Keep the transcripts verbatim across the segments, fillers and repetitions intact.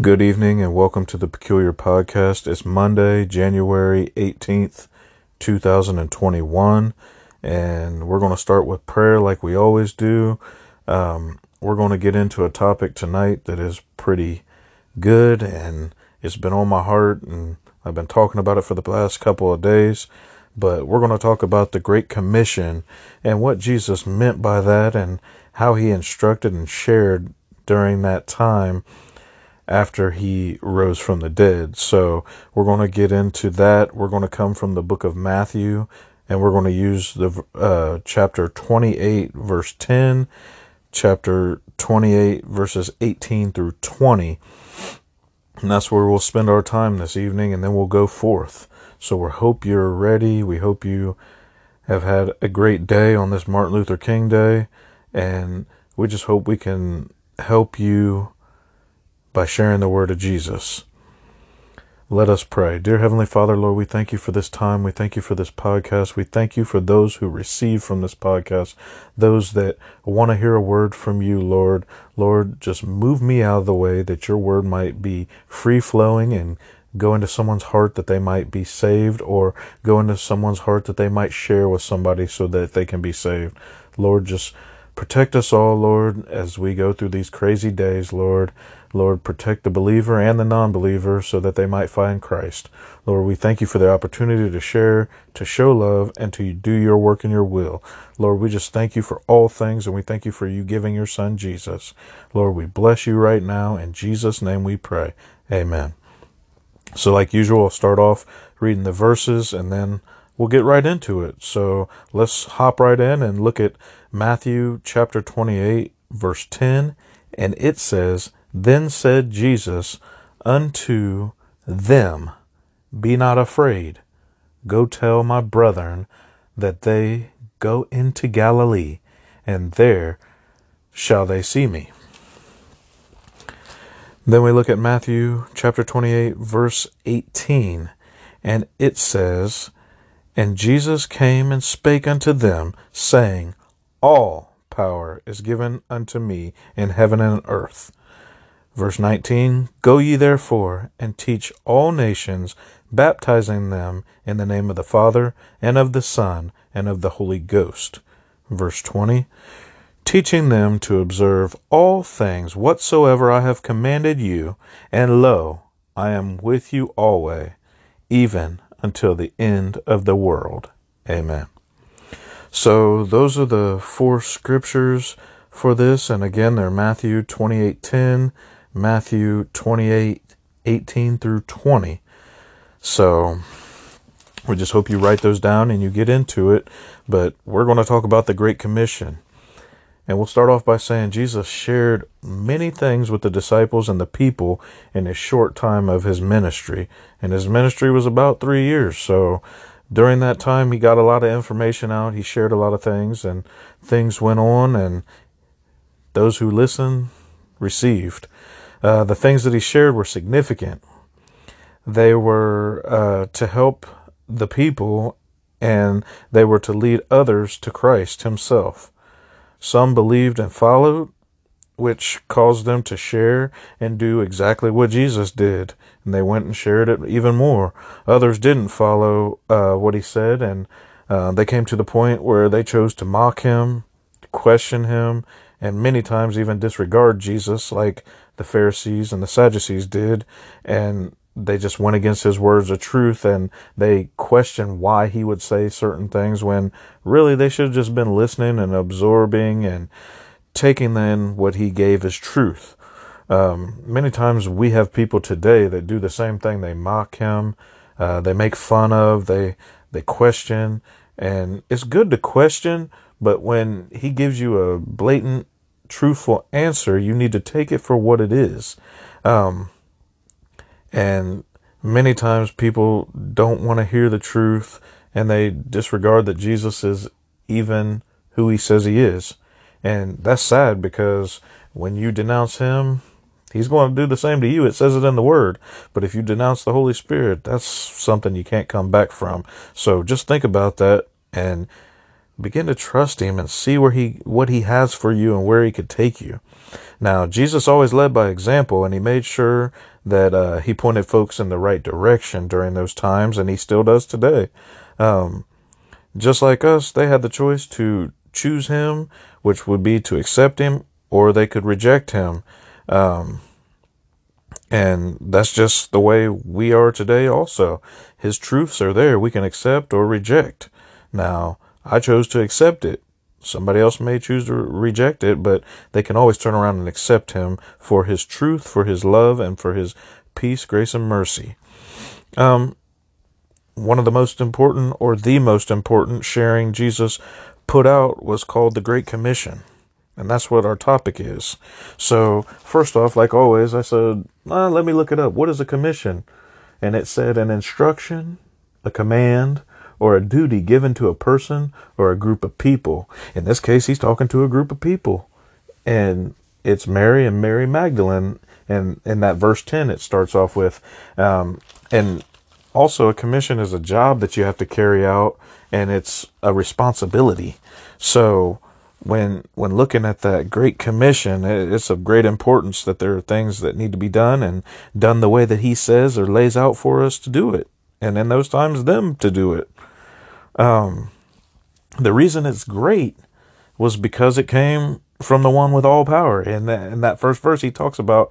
Good evening and welcome to the Peculiar Podcast. It's Monday, January eighteenth, two thousand twenty-one, and we're going to start with prayer like we always do. Um, we're going to get into a topic tonight that is pretty good, and it's been on my heart, and I've been talking about it for the last couple of days, but we're going to talk about the Great Commission and what Jesus meant by that and how he instructed and shared during that time after he rose from the dead. So we're going to get into that. We're going to come from the book of Matthew, and we're going to use the uh, chapter twenty-eight, verse ten, chapter twenty-eight, verses eighteen through twenty. And that's where we'll spend our time this evening, and then we'll go forth. So we hope you're ready. We hope you have had a great day on this Martin Luther King Day, and we just hope we can help you by sharing the word of Jesus. Let us pray. Dear Heavenly Father, Lord, we thank you for this time. We thank you for this podcast. We thank you for those who receive from this podcast, those that want to hear a word from you, Lord. Lord, just move me out of the way that your word might be free-flowing and go into someone's heart that they might be saved, or go into someone's heart that they might share with somebody so that they can be saved. Lord, just protect us all, Lord, as we go through these crazy days, Lord. Lord, protect the believer and the non-believer so that they might find Christ. Lord, we thank you for the opportunity to share, to show love, and to do your work and your will. Lord, we just thank you for all things, and we thank you for you giving your son, Jesus. Lord, we bless you right now. In Jesus' name we pray. Amen. So like usual, I'll start off reading the verses, and then we'll get right into it. So let's hop right in and look at Matthew chapter twenty-eight, verse ten, and it says, "Then said Jesus unto them, Be not afraid. Go tell my brethren that they go into Galilee, and there shall they see me." Then we look at Matthew chapter twenty-eight, verse eighteen, and it says, "And Jesus came and spake unto them, saying, All power is given unto me in heaven and earth." Verse nineteen, "Go ye therefore, and teach all nations, baptizing them in the name of the Father, and of the Son, and of the Holy Ghost." Verse twenty, "Teaching them to observe all things whatsoever I have commanded you, and lo, I am with you always, even until the end of the world." Amen. So those are the four scriptures for this, and again, they're Matthew twenty-eight ten, Matthew twenty-eight eighteen through twenty. So we just hope you write those down and you get into it. But we're going to talk about the Great Commission. And we'll start off by saying Jesus shared many things with the disciples and the people in his short time of his ministry. And his ministry was about three years. So during that time, he got a lot of information out. He shared a lot of things, and things went on, and those who listened received. Uh, the things that he shared were significant. They were uh, to help the people, and they were to lead others to Christ himself. Some believed and followed, which caused them to share and do exactly what Jesus did. And they went and shared it even more. Others didn't follow uh, what he said, and uh, they came to the point where they chose to mock him, question him, and many times even disregard Jesus, like the Pharisees and the Sadducees did. And they just went against his words of truth, and they questioned why he would say certain things when really they should have just been listening and absorbing and taking in what he gave as truth. Um, many times we have people today that do the same thing. They mock him, uh, they make fun of, they they question. And it's good to question, but when he gives you a blatant, truthful answer, you need to take it for what it is. Um, and many times people don't want to hear the truth, and they disregard that Jesus is even who he says he is. And that's sad, because when you denounce him, he's going to do the same to you. It says it in the word. But if you denounce the Holy Spirit, that's something you can't come back from. So just think about that and Begin to trust him and see where he, what he has for you and where he could take you. Now, Jesus always led by example, and he made sure that uh, he pointed folks in the right direction during those times, and he still does today. Um, just like us, they had the choice to choose him, which would be to accept him, or they could reject him. Um, and that's just the way we are today also. His truths are there. We can accept or reject. Now, I chose to accept it. Somebody else may choose to reject it, but they can always turn around and accept him for his truth, for his love, and for his peace, grace, and mercy. Um, one of the most important, or the most important, sharing Jesus put out was called the Great Commission. And that's what our topic is. So first off, like always, I said, ah, let me look it up. What is a commission? And it said an instruction, a command, or a duty given to a person or a group of people. In this case, he's talking to a group of people, and it's Mary and Mary Magdalene. And in that verse ten, it starts off with, um, and also a commission is a job that you have to carry out, and it's a responsibility. So when, when looking at that Great Commission, it's of great importance that there are things that need to be done, and done the way that he says or lays out for us to do it. And in those times, them to do it. Um, the reason it's great was because it came from the one with all power. And that, in that first verse, he talks about,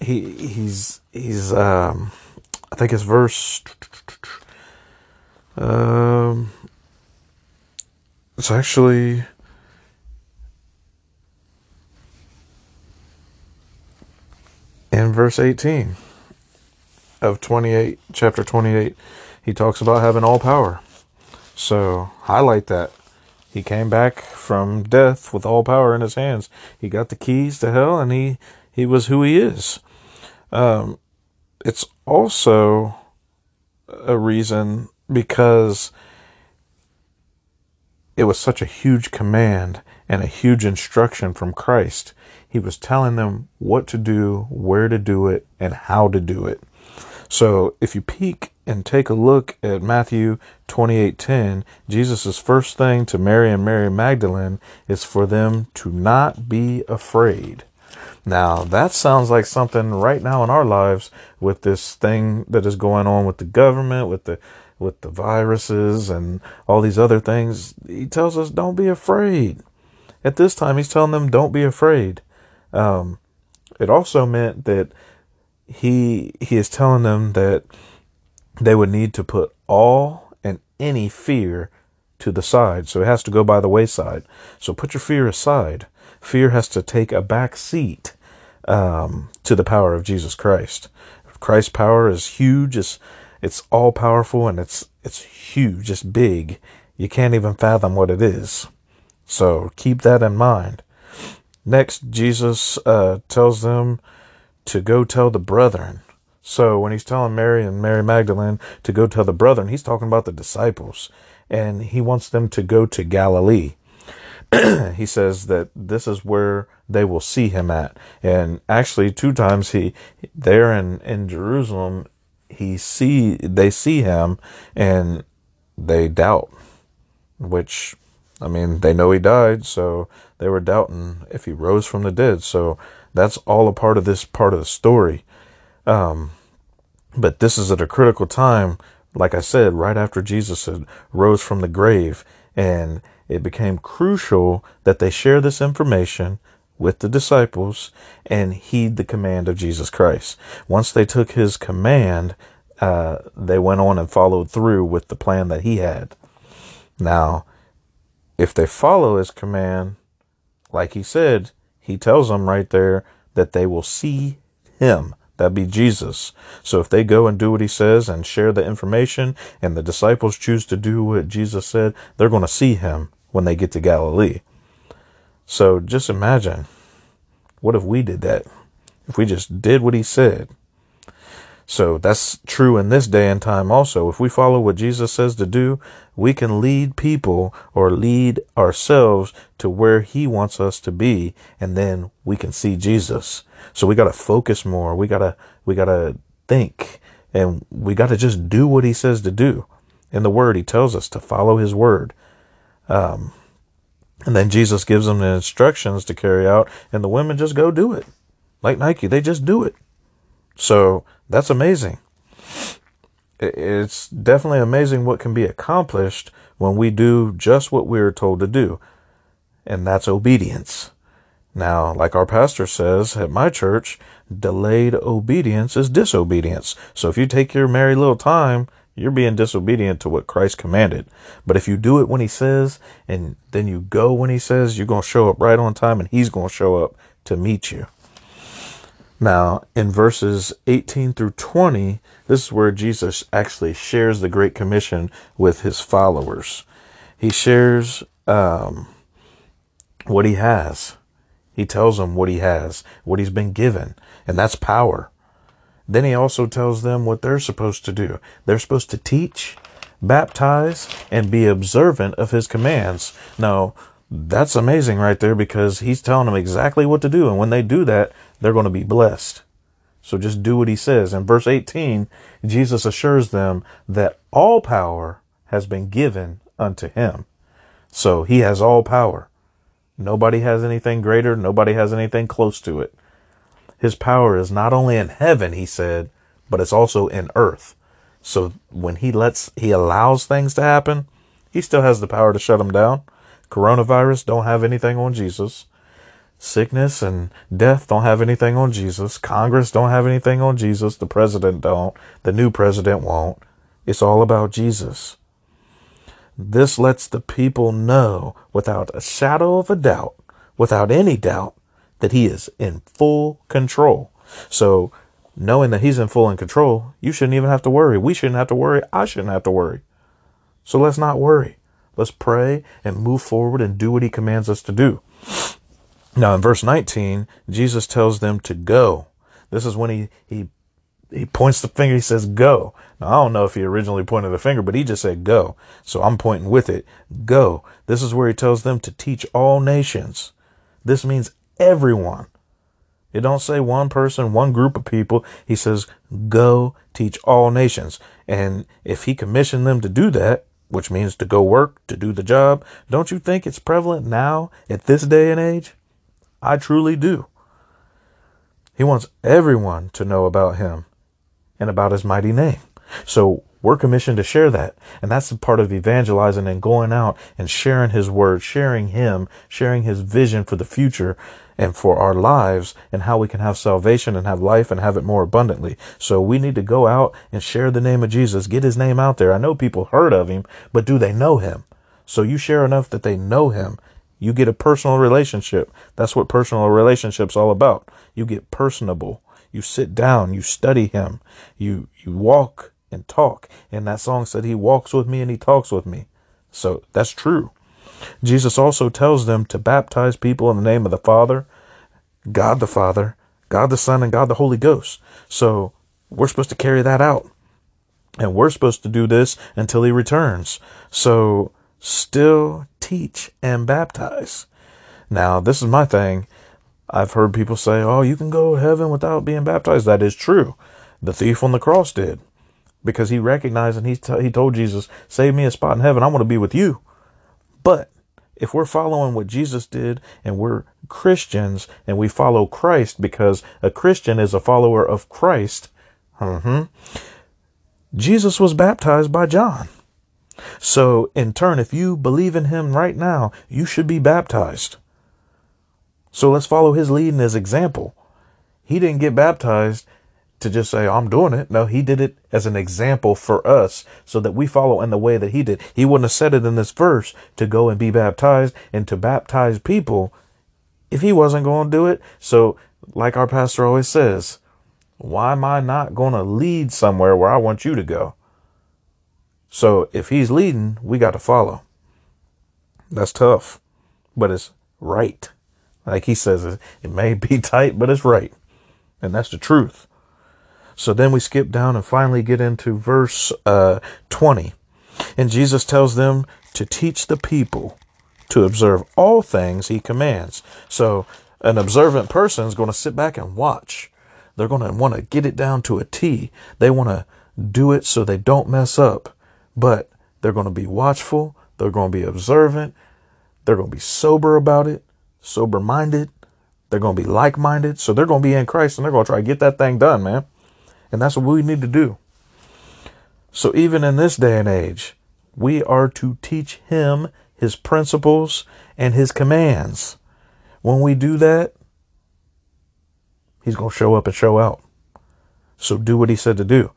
he, he's, he's, um, I think it's verse, um, it's actually, in verse eighteen of twenty-eight, chapter twenty-eight, he talks about having all power. So highlight that. He came back from death with all power in his hands. He got the keys to hell, and he, he was who he is. Um, it's also a reason because it was such a huge command and a huge instruction from Christ. He was telling them what to do, where to do it, and how to do it. So if you peek and take a look at Matthew twenty-eight ten, Jesus' first thing to Mary and Mary Magdalene is for them to not be afraid. Now, that sounds like something right now in our lives with this thing that is going on with the government, with the with the viruses and all these other things. He tells us, don't be afraid. At this time, he's telling them, don't be afraid. Um, it also meant that He he is telling them that they would need to put all and any fear to the side. So it has to go by the wayside. So put your fear aside. Fear has to take a back seat um, to the power of Jesus Christ. Christ's power is huge. It's, it's all powerful, and it's it's huge. It's big. You can't even fathom what it is. So keep that in mind. Next, Jesus uh, tells them to go tell the brethren. So when he's telling Mary and Mary Magdalene to go tell the brethren, he's talking about the disciples, and he wants them to go to Galilee. He says that this is where they will see him at. And actually two times he, there in, in Jerusalem, he see, they see him and they doubt, which, I mean, they know he died. So they were doubting if he rose from the dead. So that's all a part of this part of the story. Um, but this is at a critical time, like I said, right after Jesus had rose from the grave. And it became crucial that they share this information with the disciples and heed the command of Jesus Christ. Once they took his command, uh, they went on and followed through with the plan that he had. Now, if they follow his command, like he said, he tells them right there that they will see him. That'd be Jesus. So if they go and do what he says and share the information, and the disciples choose to do what Jesus said, they're going to see him when they get to Galilee. So just imagine, what if we did that? If we just did what he said. So that's true in this day and time also. If we follow what Jesus says to do, we can lead people or lead ourselves to where he wants us to be, and then we can see Jesus. So we got to focus more. We got to, we got to think, and we got to just do what he says to do. In the word, he tells us to follow his word. Um, and then Jesus gives them the instructions to carry out, and the women just go do it. Like Nike, they just do it. So that's amazing. It's definitely amazing what can be accomplished when we do just what we are told to do. And that's obedience. Now, like our pastor says at my church, delayed obedience is disobedience. So if you take your merry little time, you're being disobedient to what Christ commanded. But if you do it when he says, and then you go when he says, you're going to show up right on time, and he's going to show up to meet you. Now, in verses eighteen through twenty, this is where Jesus actually shares the Great Commission with his followers. He shares um, what he has. He tells them what he has, what he's been given, and that's power. Then he also tells them what they're supposed to do. They're supposed to teach, baptize, and be observant of his commands. Now, that's amazing right there, because he's telling them exactly what to do. And when they do that, they're going to be blessed. So just do what he says. In verse eighteen, Jesus assures them that all power has been given unto him. So he has all power. Nobody has anything greater. Nobody has anything close to it. His power is not only in heaven, he said, but it's also in earth. So when he lets, he allows things to happen, he still has the power to shut them down. Coronavirus don't have anything on Jesus. Sickness and death don't have anything on Jesus. Congress don't have anything on Jesus. The president don't. The new president won't. It's all about Jesus. This lets the people know without a shadow of a doubt, without any doubt, that he is in full control. So knowing that he's in full control, you shouldn't even have to worry. We shouldn't have to worry. I shouldn't have to worry. So let's not worry. Let's pray and move forward and do what he commands us to do. Now, in verse nineteen, Jesus tells them to go. This is when he he he points the finger. He says, go. Now, I don't know if he originally pointed the finger, but he just said, go. So I'm pointing with it. Go. This is where he tells them to teach all nations. This means everyone. It don't say one person, one group of people. He says, go teach all nations. And if he commissioned them to do that, which means to go work, to do the job. Don't you think it's prevalent now at this day and age? I truly do. He wants everyone to know about him and about his mighty name. So we're commissioned to share that. And that's the part of evangelizing and going out and sharing his word, sharing him, sharing his vision for the future and for our lives and how we can have salvation and have life and have it more abundantly. So we need to go out and share the name of Jesus, get his name out there. I know people heard of him, but do they know him? So you share enough that they know him. You get a personal relationship. That's what personal relationship's all about. You get personable. You sit down, you study him, you, you walk and talk. And that song said, he walks with me and he talks with me. So that's true. Jesus also tells them to baptize people in the name of the Father, God the Father, God the Son, and God the Holy Ghost. So we're supposed to carry that out. And we're supposed to do this until he returns. So still teach and baptize. Now, this is my thing. I've heard people say, oh, you can go to heaven without being baptized. That is true. The thief on the cross did, because he recognized and he, t- he told Jesus, save me a spot in heaven. I want to be with you. But if we're following what Jesus did and we're Christians and we follow Christ, because a Christian is a follower of Christ. Mm-hmm. Jesus was baptized by John. So in turn, if you believe in him right now, you should be baptized. So let's follow his lead and his example. He didn't get baptized to just say, I'm doing it. No, he did it as an example for us so that we follow in the way that he did. He wouldn't have said it in this verse to go and be baptized and to baptize people if he wasn't going to do it. So like our pastor always says, why am I not going to lead somewhere where I want you to go? So if he's leading, we got to follow. That's tough, but it's right. Like he says, it may be tight, but it's right. And that's the truth. So then we skip down and finally get into verse uh, twenty. And Jesus tells them to teach the people to observe all things he commands. So an observant person is going to sit back and watch. They're going to want to get it down to a T. They want to do it so they don't mess up. But they're going to be watchful. They're going to be observant. They're going to be sober about it, sober-minded. They're going to be like-minded. So they're going to be in Christ, and they're going to try to get that thing done, man. And that's what we need to do. So even in this day and age, we are to teach him his principles and his commands. When we do that, he's going to show up and show out. So do what he said to do.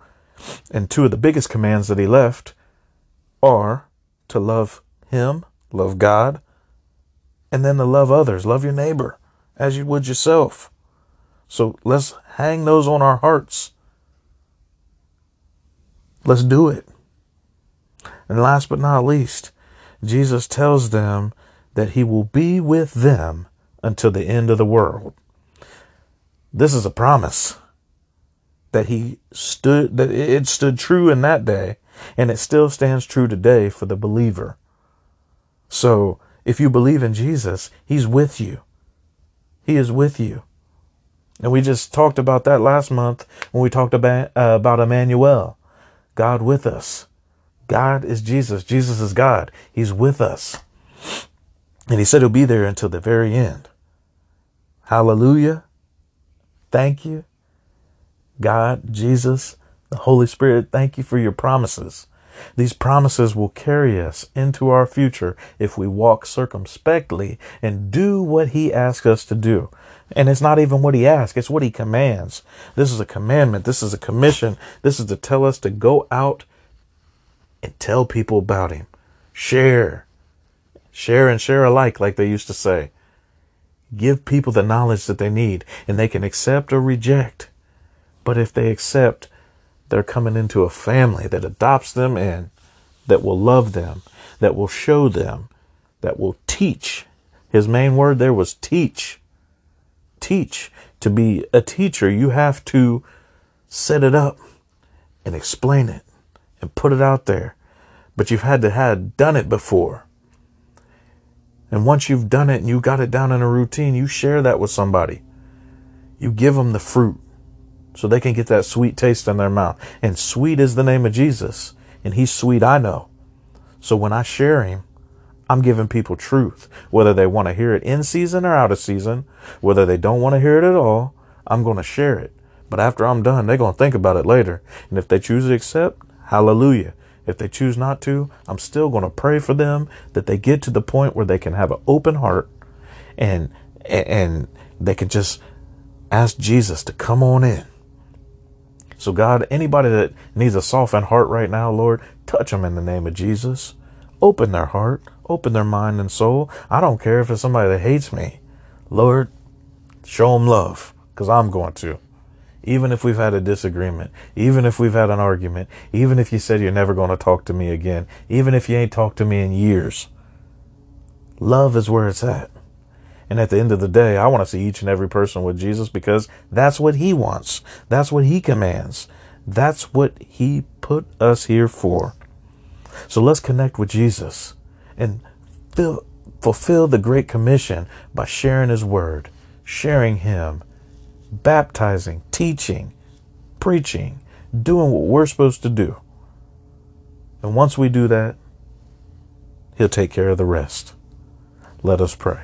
And two of the biggest commands that he left are to love him, love God, and then to love others. Love your neighbor as you would yourself. So let's hang those on our hearts. Let's do it. And last but not least, Jesus tells them that he will be with them until the end of the world. This is a promise that he stood, that it stood true in that day, and it still stands true today for the believer. So if you believe in Jesus, he's with you. He is with you. And we just talked about that last month when we talked about, uh, about Emmanuel, God with us. God is Jesus. Jesus is God. He's with us. And he said he'll be there until the very end. Hallelujah. Thank you, God, Jesus, the Holy Spirit. Thank you for your promises. These promises will carry us into our future if we walk circumspectly and do what he asks us to do. And it's not even what he asks. It's what he commands. This is a commandment. This is a commission. This is to tell us to go out and tell people about him. Share. Share and share alike, like they used to say. Give people the knowledge that they need, and they can accept or reject. But if they accept, they're coming into a family that adopts them in, that will love them, that will show them, that will teach. His main word there was teach. Teach. To be a teacher, you have to set it up and explain it and put it out there. But you've had to have done it before. And once you've done it and you got it down in a routine, you share that with somebody. You give them the fruit, so they can get that sweet taste in their mouth. And sweet is the name of Jesus. And he's sweet, I know. So when I share him, I'm giving people truth. Whether they want to hear it in season or out of season, whether they don't want to hear it at all, I'm going to share it. But after I'm done, they're going to think about it later. And if they choose to accept, hallelujah. If they choose not to, I'm still going to pray for them that they get to the point where they can have an open heart and, and they can just ask Jesus to come on in. So God, anybody that needs a softened heart right now, Lord, touch them in the name of Jesus. Open their heart, open their mind and soul. I don't care if it's somebody that hates me. Lord, show them love, because I'm going to. Even if we've had a disagreement, even if we've had an argument, even if you said you're never going to talk to me again, even if you ain't talked to me in years, love is where it's at. And at the end of the day, I want to see each and every person with Jesus, because that's what he wants. That's what he commands. That's what he put us here for. So let's connect with Jesus and fill, fulfill the Great Commission by sharing his word, sharing him, baptizing, teaching, preaching, doing what we're supposed to do. And once we do that, he'll take care of the rest. Let us pray.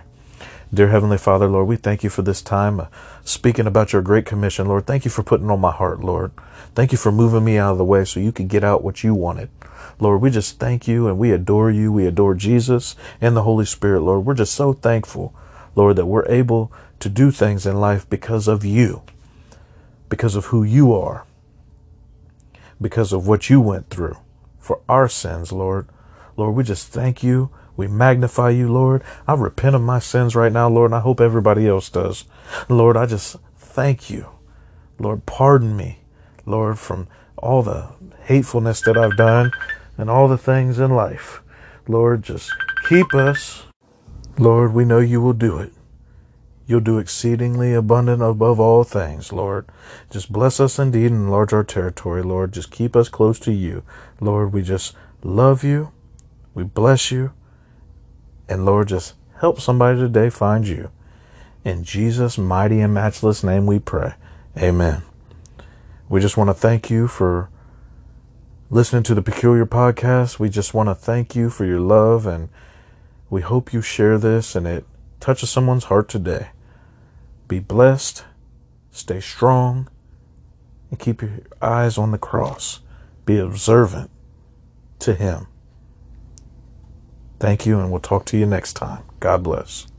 Dear Heavenly Father, Lord, we thank you for this time uh, speaking about your Great Commission, Lord. Thank you for putting on my heart, Lord. Thank you for moving me out of the way so you could get out what you wanted. Lord, we just thank you and we adore you. We adore Jesus and the Holy Spirit, Lord. We're just so thankful, Lord, that we're able to do things in life because of you, because of who you are, because of what you went through for our sins, Lord. Lord, we just thank you. We magnify you, Lord. I repent of my sins right now, Lord, and I hope everybody else does. Lord, I just thank you. Lord, pardon me, Lord, from all the hatefulness that I've done and all the things in life. Lord, just keep us. Lord, we know you will do it. You'll do exceedingly abundant above all things, Lord. Just bless us indeed and enlarge our territory, Lord. Just keep us close to you. Lord, we just love you. We bless you. And Lord, just help somebody today find you. In Jesus' mighty and matchless name we pray. Amen. We just want to thank you for listening to the Peculiar Podcast. We just want to thank you for your love, and we hope you share this and it touches someone's heart today. Be blessed, stay strong, and keep your eyes on the cross. Be observant to Him. Thank you, and we'll talk to you next time. God bless.